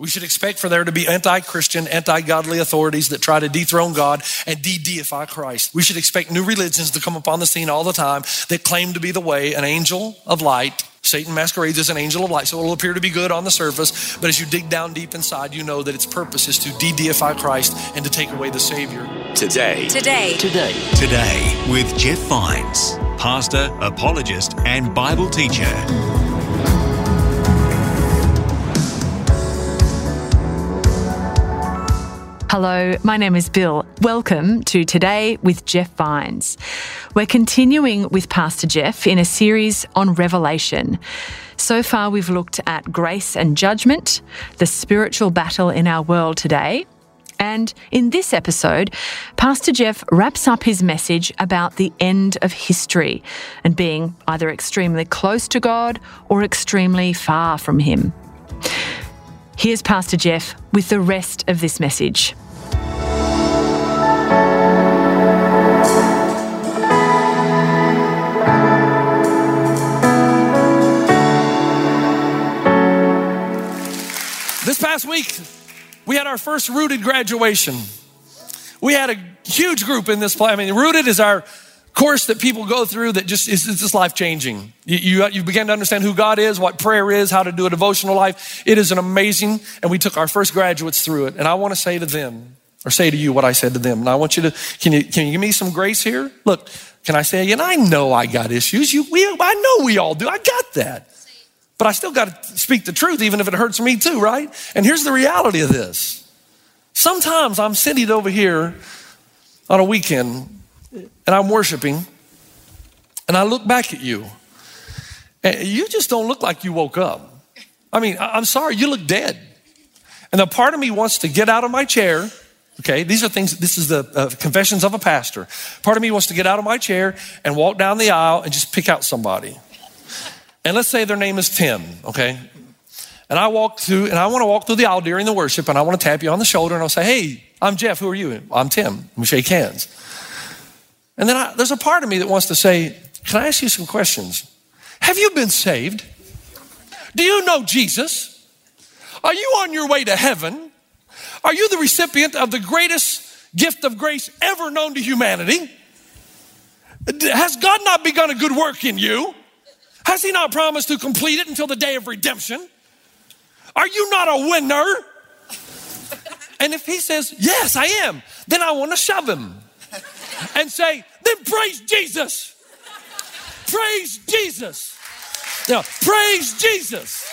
We should expect for there to be anti-Christian, anti-godly authorities that try to dethrone God and de-deify Christ. We should expect new religions to come upon the scene all the time that claim to be the way, an angel of light. Satan masquerades as an angel of light, so it'll appear to be good on the surface, but as you dig down deep inside, you know that its purpose is to de-deify Christ and to take away the Savior. Today. With Jeff Vines, pastor, apologist, and Bible teacher. Hello, my name is Bill. Welcome to Today with Jeff Vines. We're continuing with Pastor Jeff in a series on Revelation. So far, we've looked at grace and judgment, the spiritual battle in our world today. And in this episode, Pastor Jeff wraps up his message about the end of history and being either extremely close to God or extremely far from Him. Here's Pastor Jeff with the rest of this message. This past week, we had our first Rooted graduation. We had a huge group in this place. I mean, Rooted is our course that people go through that just is just life-changing. You begin to understand who God is, what prayer is, how to do a devotional life. It is an amazing, and we took our first graduates through it. And I want to say to them, or say to you what I said to them. And I want you to, can you give me some grace here? Look, can I say, and I know I got issues. I know we all do. I got that. But I still got to speak the truth, even if it hurts me too, right? And here's the reality of this. Sometimes I'm sitting over here on a weekend, and I'm worshiping, and I look back at you, and you just don't look like you woke up. I mean, I'm sorry, you look dead. And a part of me wants to get out of my chair. Okay, these are things, this is the confessions of a pastor. Part of me wants to get out of my chair and walk down the aisle and just pick out somebody. And let's say their name is Tim, okay? And I want to walk through the aisle during the worship, and I want to tap you on the shoulder, and I'll say, hey, I'm Jeff, who are you? I'm Tim. We shake hands. And then there's a part of me that wants to say, can I ask you some questions? Have you been saved? Do you know Jesus? Are you on your way to heaven? Are you the recipient of the greatest gift of grace ever known to humanity? Has God not begun a good work in you? Has He not promised to complete it until the day of redemption? Are you not a winner? And if he says, yes, I am, then I want to shove him and say, then praise Jesus. Praise Jesus. Now, praise Jesus.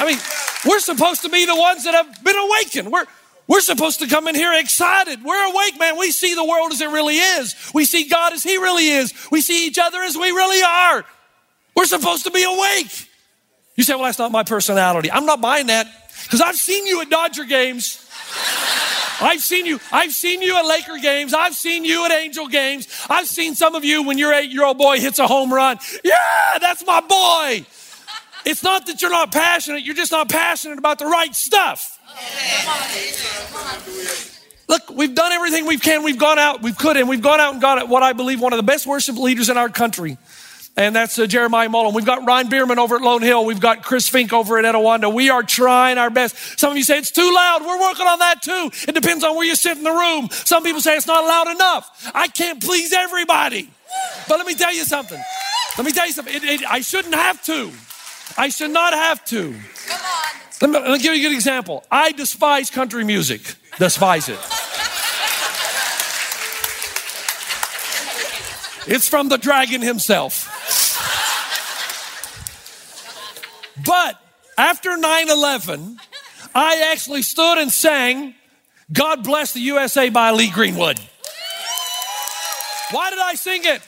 I mean, we're supposed to be the ones that have been awakened. We're supposed to come in here excited. We're awake, man. We see the world as it really is. We see God as He really is. We see each other as we really are. We're supposed to be awake. You say, well, that's not my personality. I'm not buying that, because I've seen you at Dodger games. I've seen you at Laker games. I've seen you at Angel games. I've seen some of you when your 8-year-old boy hits a home run. Yeah, that's my boy. It's not that you're not passionate. You're just not passionate about the right stuff. Look, we've done everything we can. We've gone out and got at what I believe one of the best worship leaders in our country. And that's Jeremiah Mullen. We've got Ryan Bierman over at Lone Hill. We've got Chris Fink over at Etiwanda. We are trying our best. Some of you say it's too loud. We're working on that too. It depends on where you sit in the room. Some people say it's not loud enough. I can't please everybody. But let me tell you something. I shouldn't have to. I should not have to. Come on. Let me give you a good example. I despise country music. Despise it. It's from the dragon himself. But after 9/11, I actually stood and sang God Bless the USA by Lee Greenwood. Why did I sing it?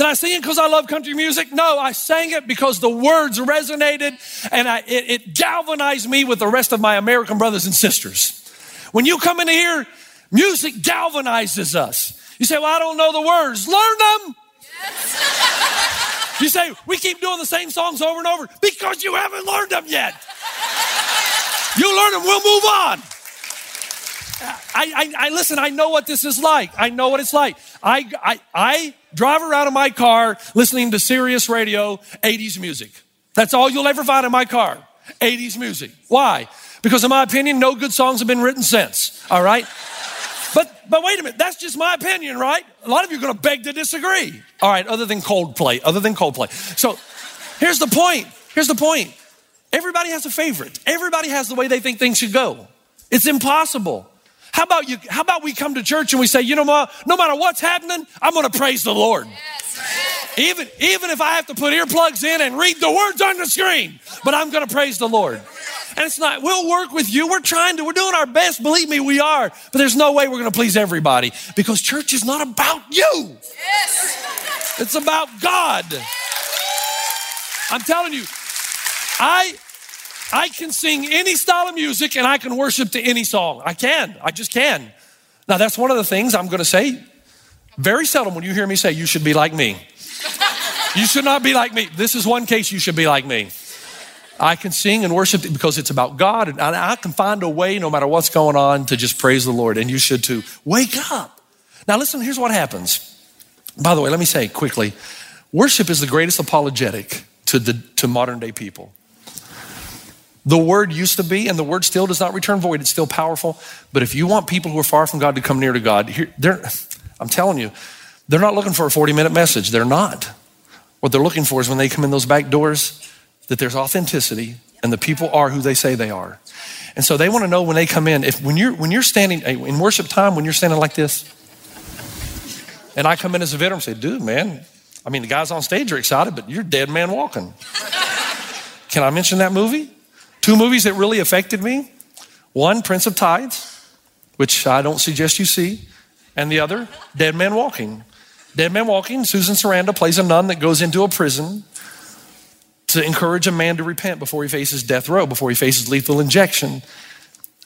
Did I sing it because I love country music? No, I sang it because the words resonated and it galvanized me with the rest of my American brothers and sisters. When you come in here, music galvanizes us. You say, well, I don't know the words. Learn them. Yes. You say, we keep doing the same songs over and over because you haven't learned them yet. You learn them, we'll move on. Listen, I know what this is like. I know what it's like. I drive around in my car listening to Sirius Radio, 80s music. That's all you'll ever find in my car, 80s music. Why? Because in my opinion, no good songs have been written since, all right? But wait a minute, that's just my opinion, right? A lot of you are going to beg to disagree. All right, other than Coldplay. So here's the point. Everybody has a favorite. Everybody has the way they think things should go. It's impossible. How about we come to church and we say, you know what, no matter what's happening, I'm going to praise the Lord. Yes. Even if I have to put earplugs in and read the words on the screen, but I'm going to praise the Lord. And it's not, we'll work with you. We're doing our best. Believe me, we are. But there's no way we're going to please everybody because church is not about you. Yes. It's about God. I'm telling you, I can sing any style of music and I can worship to any song. I just can. Now that's one of the things I'm going to say. Very seldom when you hear me say, you should be like me. You should not be like me. This is one case you should be like me. I can sing and worship because it's about God and I can find a way no matter what's going on to just praise the Lord, and you should too. Wake up. Now listen, here's what happens. By the way, let me say quickly, worship is the greatest apologetic to modern day people. The word used to be, and the word still does not return void. It's still powerful. But if you want people who are far from God to come near to God, I'm telling you, they're not looking for a 40-minute message. They're not. What they're looking for is when they come in those back doors, that there's authenticity and the people are who they say they are. And so they want to know when they come in, when you're standing in worship time, when you're standing like this, and I come in as a veteran and say, dude, man, I mean, the guys on stage are excited, but you're dead man walking. Can I mention that movie? 2 movies that really affected me. One, Prince of Tides, which I don't suggest you see. And the other, Dead Man Walking. Dead Man Walking, Susan Sarandon plays a nun that goes into a prison to encourage a man to repent before he faces death row, before he faces lethal injection.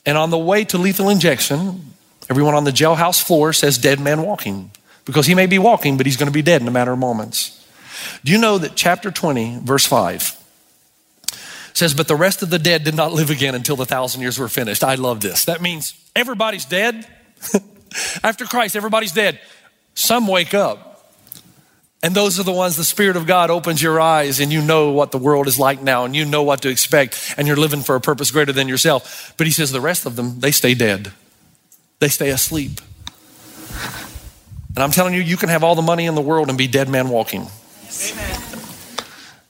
And on the way to lethal injection, everyone on the jailhouse floor says Dead Man Walking, because he may be walking, but he's going to be dead in a matter of moments. Do you know that chapter 20, verse 5, says, but the rest of the dead did not live again until the 1,000 years were finished. I love this. That means everybody's dead. After Christ, everybody's dead. Some wake up. And those are the ones the Spirit of God opens your eyes and you know what the world is like now and you know what to expect and you're living for a purpose greater than yourself. But he says the rest of them, they stay dead. They stay asleep. And I'm telling you, you can have all the money in the world and be dead man walking. Amen.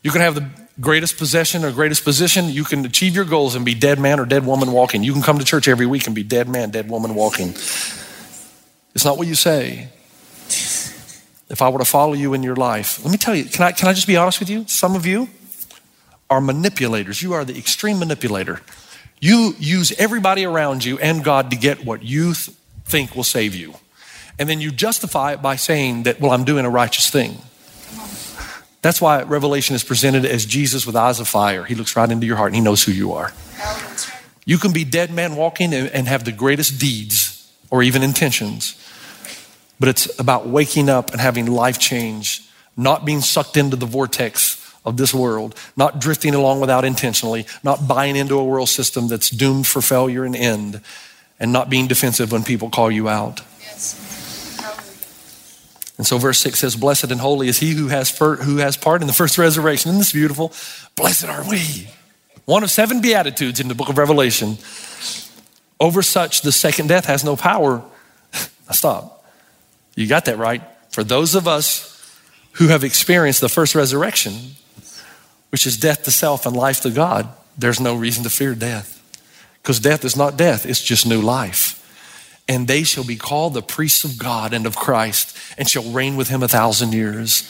You can have the greatest possession or greatest position, you can achieve your goals and be dead man or dead woman walking. You can come to church every week and be dead man, dead woman walking. It's not what you say. If I were to follow you in your life, let me tell you, can I just be honest with you? Some of you are manipulators. You are the extreme manipulator. You use everybody around you and God to get what you think will save you. And then you justify it by saying that, well, I'm doing a righteous thing. That's why Revelation is presented as Jesus with eyes of fire. He looks right into your heart and he knows who you are. You can be dead man walking and have the greatest deeds or even intentions, but it's about waking up and having life change, not being sucked into the vortex of this world, not drifting along without intentionally, not buying into a world system that's doomed for failure and end, and not being defensive when people call you out. Yes. And so verse 6 says, blessed and holy is he who has part in the first resurrection. Isn't this beautiful? Blessed are we. One of 7 Beatitudes in the book of Revelation. Over such, the second death has no power. Now stop. You got that right. For those of us who have experienced the first resurrection, which is death to self and life to God, there's no reason to fear death. Because death is not death. It's just new life. And they shall be called the priests of God and of Christ, and shall reign with him 1,000 years.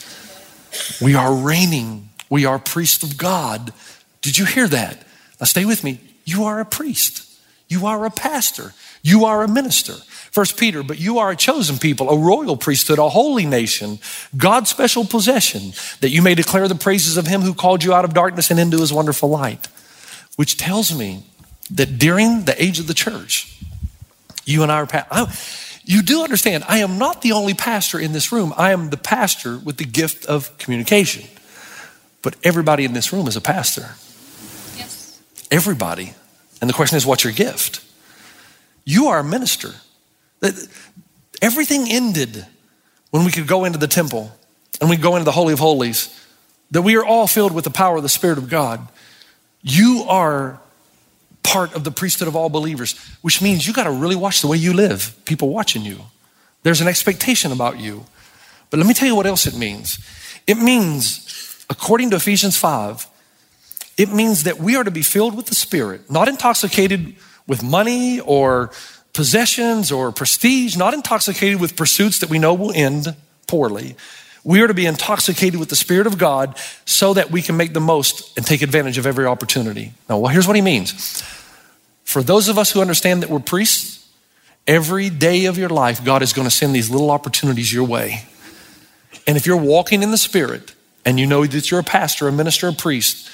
We are reigning. We are priests of God. Did you hear that? Now stay with me. You are a priest. You are a pastor. You are a minister. 1 Peter, but you are a chosen people, a royal priesthood, a holy nation, God's special possession, that you may declare the praises of him who called you out of darkness and into his wonderful light. Which tells me that during the age of the church, you and I are pastors. You do understand, I am not the only pastor in this room. I am the pastor with the gift of communication. But everybody in this room is a pastor. Yes. Everybody. And the question is, what's your gift? You are a minister. Everything ended when we could go into the temple and we go into the Holy of Holies, that we are all filled with the power of the Spirit of God. You are part of the priesthood of all believers, which means you got to really watch the way you live, people watching you. There's an expectation about you. But let me tell you what else it means. It means, according to Ephesians 5, it means that we are to be filled with the Spirit, not intoxicated with money or possessions or prestige, not intoxicated with pursuits that we know will end poorly. We are to be intoxicated with the Spirit of God so that we can make the most and take advantage of every opportunity. Now, well, here's what he means. For those of us who understand that we're priests, every day of your life, God is going to send these little opportunities your way. And if you're walking in the Spirit and you know that you're a pastor, a minister, a priest,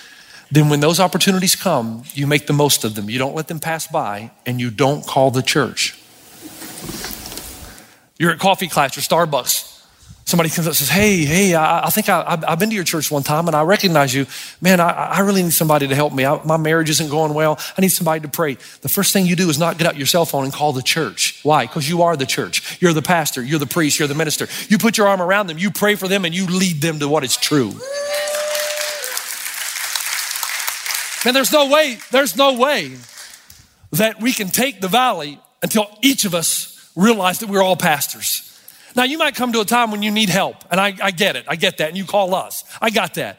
then when those opportunities come, you make the most of them. You don't let them pass by, and you don't call the church. You're at coffee class, you're Starbucks. Somebody comes up and says, hey, I think I've been to your church one time, and I recognize you. Man, I really need somebody to help me. My marriage isn't going well. I need somebody to pray. The first thing you do is not get out your cell phone and call the church. Why? Because you are the church. You're the pastor. You're the priest. You're the minister. You put your arm around them. You pray for them, and you lead them to what is true. Man, there's no way that we can take the valley until each of us realize that we're all pastors. Now, you might come to a time when you need help, and I get it. I get that, and you call us. I got that.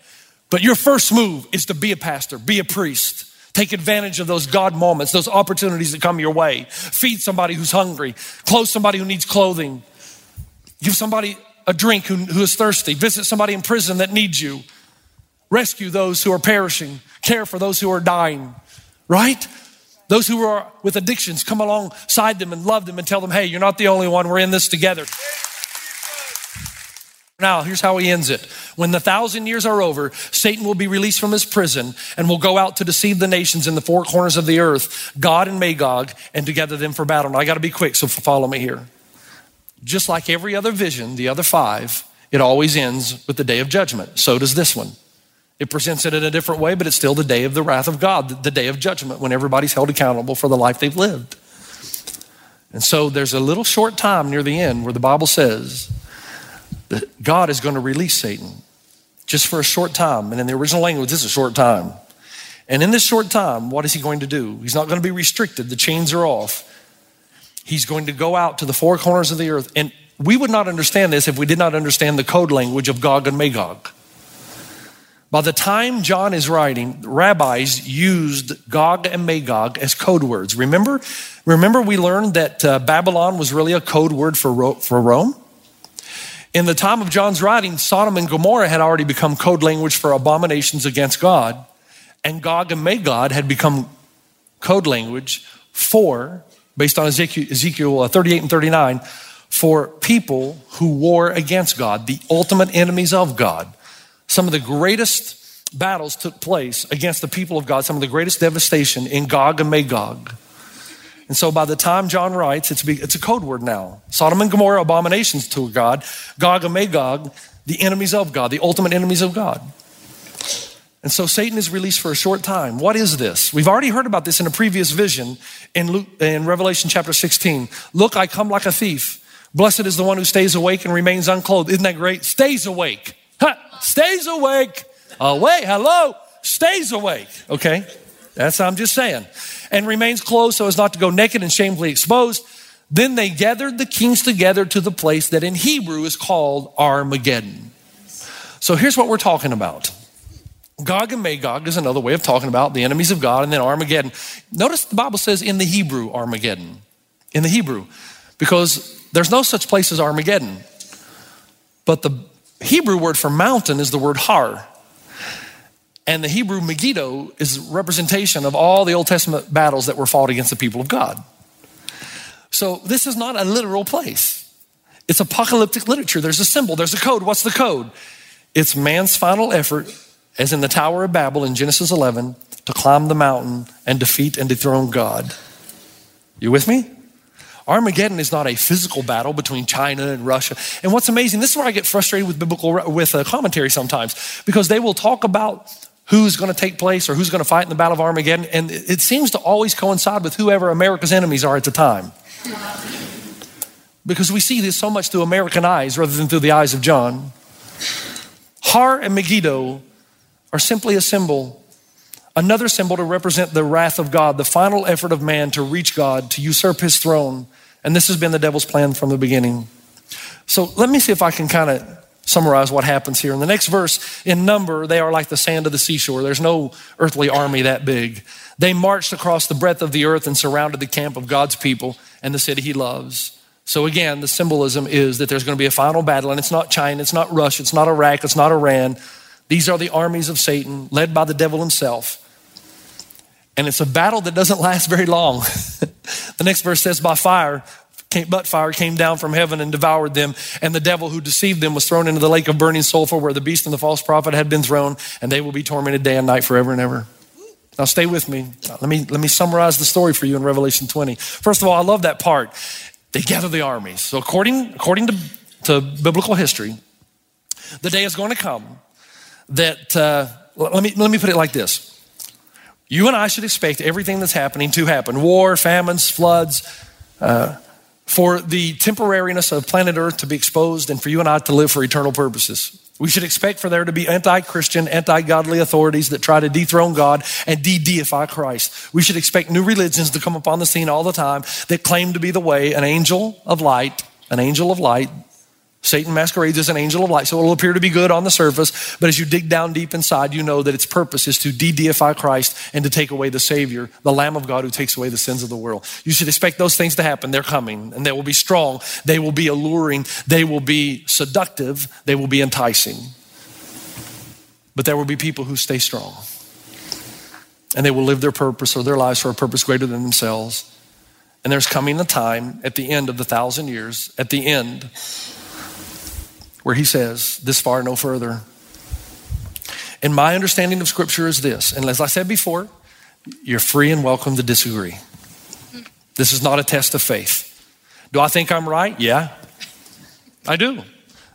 But your first move is to be a pastor, be a priest. Take advantage of those God moments, those opportunities that come your way. Feed somebody who's hungry. Clothe somebody who needs clothing. Give somebody a drink who is thirsty. Visit somebody in prison that needs you. Rescue those who are perishing. Care for those who are dying, right? Those who are with addictions, come alongside them and love them and tell them, hey, you're not the only one. We're in this together. Now, here's how he ends it. When the 1,000 years are over, Satan will be released from his prison and will go out to deceive the nations in the four corners of the earth, Gog and Magog, and to gather them for battle. Now, I got to be quick, so follow me here. Just like every other vision, the other five, it always ends with the day of judgment. So does this one. It presents it in a different way, but it's still the day of the wrath of God, the day of judgment, when everybody's held accountable for the life they've lived. And so there's a little short time near the end where the Bible says that God is going to release Satan just for a short time. And in the original language, this is a short time. And in this short time, what is he going to do? He's not going to be restricted. The chains are off. He's going to go out to the four corners of the earth. And we would not understand this if we did not understand the code language of Gog and Magog. By the time John is writing, rabbis used Gog and Magog as code words. Remember we learned that Babylon was really a code word for Rome? In the time of John's writing, Sodom and Gomorrah had already become code language for abominations against God, and Gog and Magog had become code language for, based on Ezekiel 38 and 39, for people who war against God, the ultimate enemies of God. Some of the greatest battles took place against the people of God, some of the greatest devastation in Gog and Magog. And so by the time John writes, it's a code word now. Sodom and Gomorrah, abominations to God. Gog and Magog, the enemies of God, the ultimate enemies of God. And so Satan is released for a short time. What is this? We've already heard about this in a previous vision in Revelation chapter 16. Look, I come like a thief. Blessed is the one who stays awake and remains unclothed. Isn't that great? Stays awake. Stays awake. Away. Hello. Stays awake. Okay. That's what I'm just saying. And remains clothed so as not to go naked and shamefully exposed. Then they gathered the kings together to the place that in Hebrew is called Armageddon. So here's what we're talking about. Gog and Magog is another way of talking about the enemies of God, and then Armageddon. Notice the Bible says in the Hebrew Armageddon. In the Hebrew. Because there's no such place as Armageddon. But the Hebrew word for mountain is the word har. And the Hebrew Megiddo is a representation of all the Old Testament battles that were fought against the people of God. So this is not a literal place. It's apocalyptic literature. There's a symbol. There's a code. What's the code? It's man's final effort, as in the Tower of Babel in Genesis 11, to climb the mountain and defeat and dethrone God. You with me? Armageddon is not a physical battle between China and Russia. And what's amazing, this is where I get frustrated with commentary sometimes, because they will talk about who's going to take place or who's going to fight in the Battle of Armageddon, and it seems to always coincide with whoever America's enemies are at the time. Because we see this so much through American eyes rather than through the eyes of John. Har and Megiddo are simply a symbol, another symbol to represent the wrath of God, the final effort of man to reach God, to usurp his throne. And this has been the devil's plan from the beginning. So let me see if I can kind of summarize what happens here. In the next verse, in number, they are like the sand of the seashore. There's no earthly army that big. They marched across the breadth of the earth and surrounded the camp of God's people and the city he loves. So again, the symbolism is that there's going to be a final battle, and it's not China, it's not Russia, it's not Iraq, it's not Iran. These are the armies of Satan led by the devil himself. And it's a battle that doesn't last very long. The next verse says, fire came down from heaven and devoured them, and the devil who deceived them was thrown into the lake of burning sulfur where the beast and the false prophet had been thrown, and they will be tormented day and night forever and ever. Now stay with me. Let me summarize the story for you in Revelation 20. First of all, I love that part. They gather the armies. So according to biblical history, the day is going to come that, let me put it like this. You and I should expect everything that's happening to happen. War, famines, floods, for the temporariness of planet Earth to be exposed and for you and I to live for eternal purposes. We should expect for there to be anti-Christian, anti-godly authorities that try to dethrone God and de-deify Christ. We should expect new religions to come upon the scene all the time that claim to be the way, an angel of light. Satan masquerades as an angel of light, so it'll appear to be good on the surface, but as you dig down deep inside, you know that its purpose is to de-deify Christ and to take away the Savior, the Lamb of God who takes away the sins of the world. You should expect those things to happen. They're coming, and they will be strong. They will be alluring. They will be seductive. They will be enticing. But there will be people who stay strong, and they will live their purpose or their lives for a purpose greater than themselves. And there's coming a time at the end of the 1,000 years, at the end, where he says, this far, no further. And my understanding of scripture is this, and as I said before, you're free and welcome to disagree. This is not a test of faith. Do I think I'm right? Yeah, I do.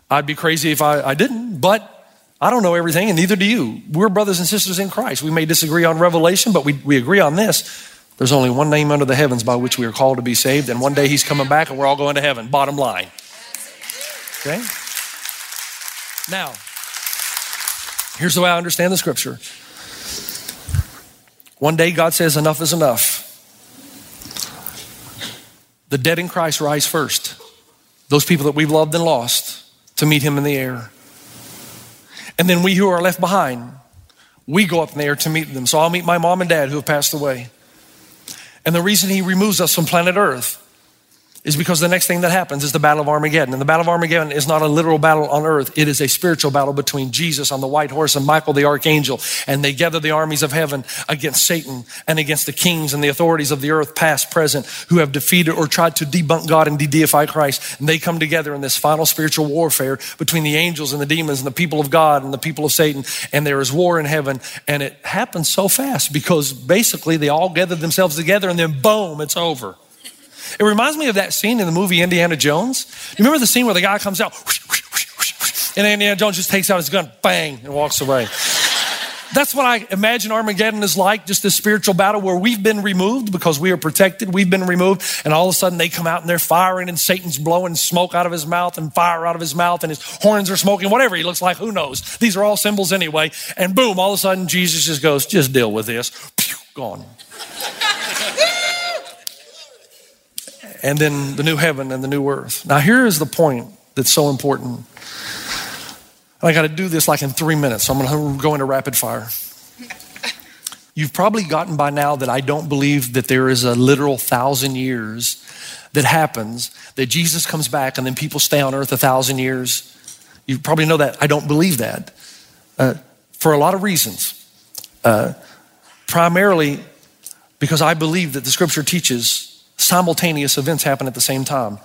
I'd be crazy if I didn't, but I don't know everything and neither do you. We're brothers and sisters in Christ. We may disagree on Revelation, but we agree on this. There's only one name under the heavens by which we are called to be saved, and one day he's coming back and we're all going to heaven, bottom line. Okay? Now, here's the way I understand the scripture. One day God says enough is enough. The dead in Christ rise first. Those people that we've loved and lost to meet him in the air. And then we who are left behind, we go up in the air to meet them. So I'll meet my mom and dad who have passed away. And the reason he removes us from planet Earth is because the next thing that happens is the Battle of Armageddon. And the Battle of Armageddon is not a literal battle on earth. It is a spiritual battle between Jesus on the white horse and Michael the archangel. And they gather the armies of heaven against Satan and against the kings and the authorities of the earth, past, present, who have defeated or tried to debunk God and de-deify Christ. And they come together in this final spiritual warfare between the angels and the demons and the people of God and the people of Satan. And there is war in heaven. And it happens so fast because basically they all gather themselves together and then boom, it's over. It reminds me of that scene in the movie Indiana Jones. You remember the scene where the guy comes out and Indiana Jones just takes out his gun, bang, and walks away. That's what I imagine Armageddon is like, just this spiritual battle where we've been removed because we are protected. We've been removed, and all of a sudden they come out and they're firing, and Satan's blowing smoke out of his mouth and fire out of his mouth, and his horns are smoking, whatever he looks like, who knows? These are all symbols anyway. And boom, all of a sudden Jesus just goes, just deal with this. Gone. And then the new heaven and the new earth. Now, here is the point that's so important. I got to do this like in 3 minutes, so I'm going to go into rapid fire. You've probably gotten by now that I don't believe that there is a literal 1,000 years that happens, that Jesus comes back and then people stay on earth 1,000 years. You probably know that. I don't believe that for a lot of reasons. primarily because I believe that the scripture teaches simultaneous events happen at the same time.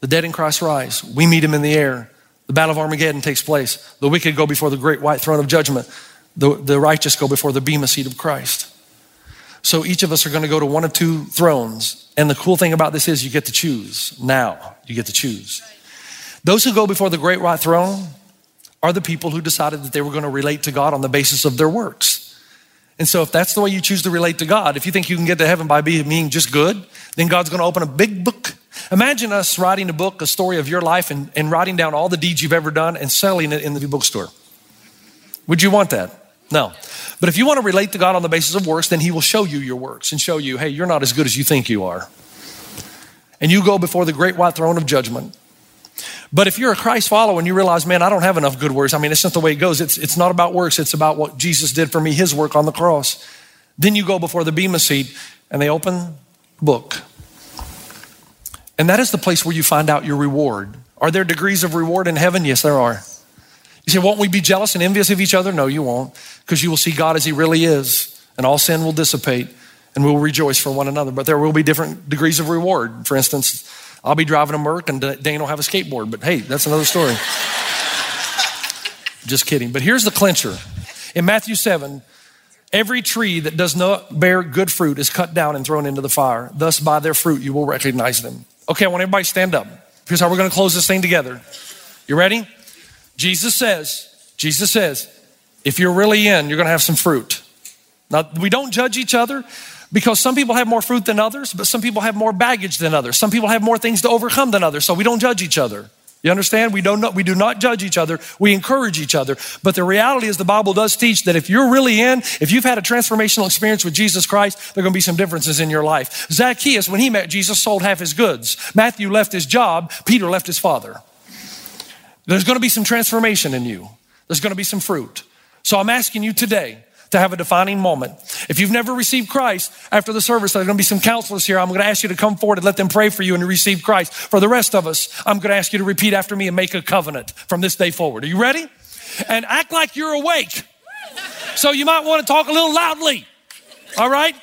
The dead in Christ rise. We meet him in the air. The battle of Armageddon takes place. The wicked go before the great white throne of judgment. The righteous go before the Bema seat of Christ. So each of us are going to go to one of two thrones. And the cool thing about this is you get to choose. Now you get to choose. Those who go before the great white throne are the people who decided that they were going to relate to God on the basis of their works. And so if that's the way you choose to relate to God, if you think you can get to heaven by being just good, then God's going to open a big book. Imagine us writing a book, a story of your life, and writing down all the deeds you've ever done and selling it in the bookstore. Would you want that? No. But if you want to relate to God on the basis of works, then he will show you your works and show you, hey, you're not as good as you think you are. And you go before the great white throne of judgment. But if you're a Christ follower and you realize, man, I don't have enough good works. I mean, it's not the way it goes. It's not about works. It's about what Jesus did for me, his work on the cross. Then you go before the Bema seat and they open the book. And that is the place where you find out your reward. Are there degrees of reward in heaven? Yes, there are. You say, won't we be jealous and envious of each other? No, you won't, because you will see God as he really is, and all sin will dissipate, and we'll rejoice for one another. But there will be different degrees of reward. For instance, I'll be driving a Merc and Dane will have a skateboard, but hey, that's another story. Just kidding. But here's the clincher. In Matthew 7, every tree that does not bear good fruit is cut down and thrown into the fire. Thus, by their fruit, you will recognize them. Okay, I want everybody to stand up. Here's how we're going to close this thing together. You ready? Jesus says, if you're really in, you're going to have some fruit. Now, we don't judge each other, because some people have more fruit than others, but some people have more baggage than others. Some people have more things to overcome than others. So we don't judge each other. You understand? We do not judge each other. We encourage each other. But the reality is the Bible does teach that if you're really in, if you've had a transformational experience with Jesus Christ, there are going to be some differences in your life. Zacchaeus, when he met Jesus, sold half his goods. Matthew left his job. Peter left his father. There's going to be some transformation in you. There's going to be some fruit. So I'm asking you today to have a defining moment. If you've never received Christ, after the service, there's gonna be some counselors here. I'm gonna ask you to come forward and let them pray for you and receive Christ. For the rest of us, I'm gonna ask you to repeat after me and make a covenant from this day forward. Are you ready? And act like you're awake. So you might wanna talk a little loudly, all right?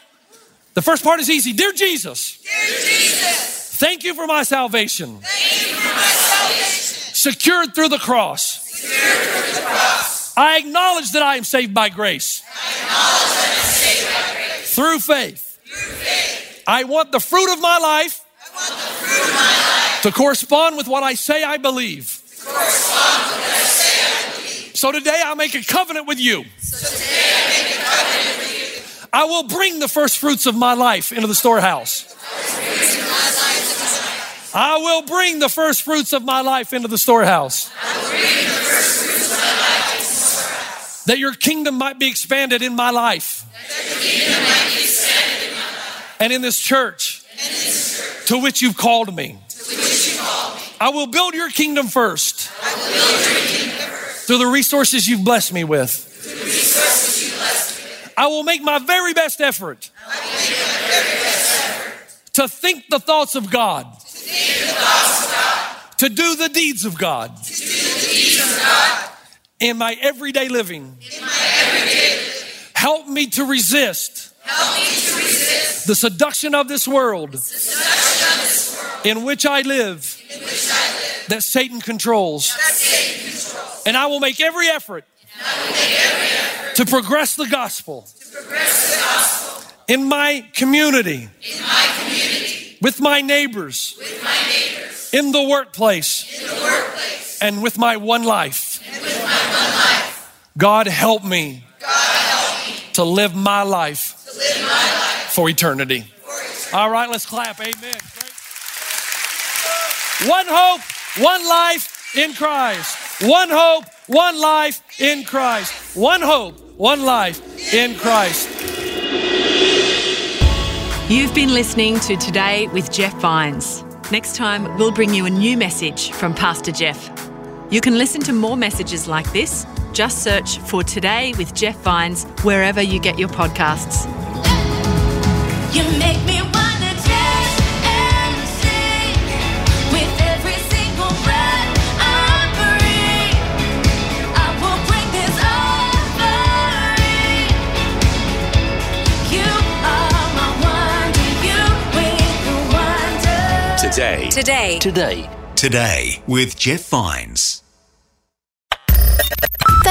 The first part is easy. Dear Jesus. Dear Jesus. Thank you for my salvation. Thank you for my salvation. Secured through the cross. Secured through the cross. I acknowledge that I am saved by grace. Through faith. I want the fruit of my life to correspond with what I say I believe. So today I make a covenant with you. I will bring the first fruits of my life into the storehouse. I will bring the first fruits of my life into the storehouse. That your kingdom might be expanded in my life. And in this church to which you've called me. I will build your kingdom first. Through the resources you've blessed me with. I will make my very best effort to think the thoughts of God. To do the deeds of God. In my everyday living, help me to resist the seduction of this world in which I live that Satan controls. And I will make every effort to progress the gospel in my community, with my neighbors, in the workplace, and with my one life. God, help me to live my life for eternity. All right, let's clap. Amen. Great. One hope, one life in Christ. One hope, one life in Christ. One hope, one life in Christ. You've been listening to Today with Jeff Vines. Next time, we'll bring you a new message from Pastor Jeff. You can listen to more messages like this. Just search for Today with Jeff Vines wherever you get your podcasts. You make me want to dance and sing with every single breath I breathe. I will bring this over. Today with Jeff Vines.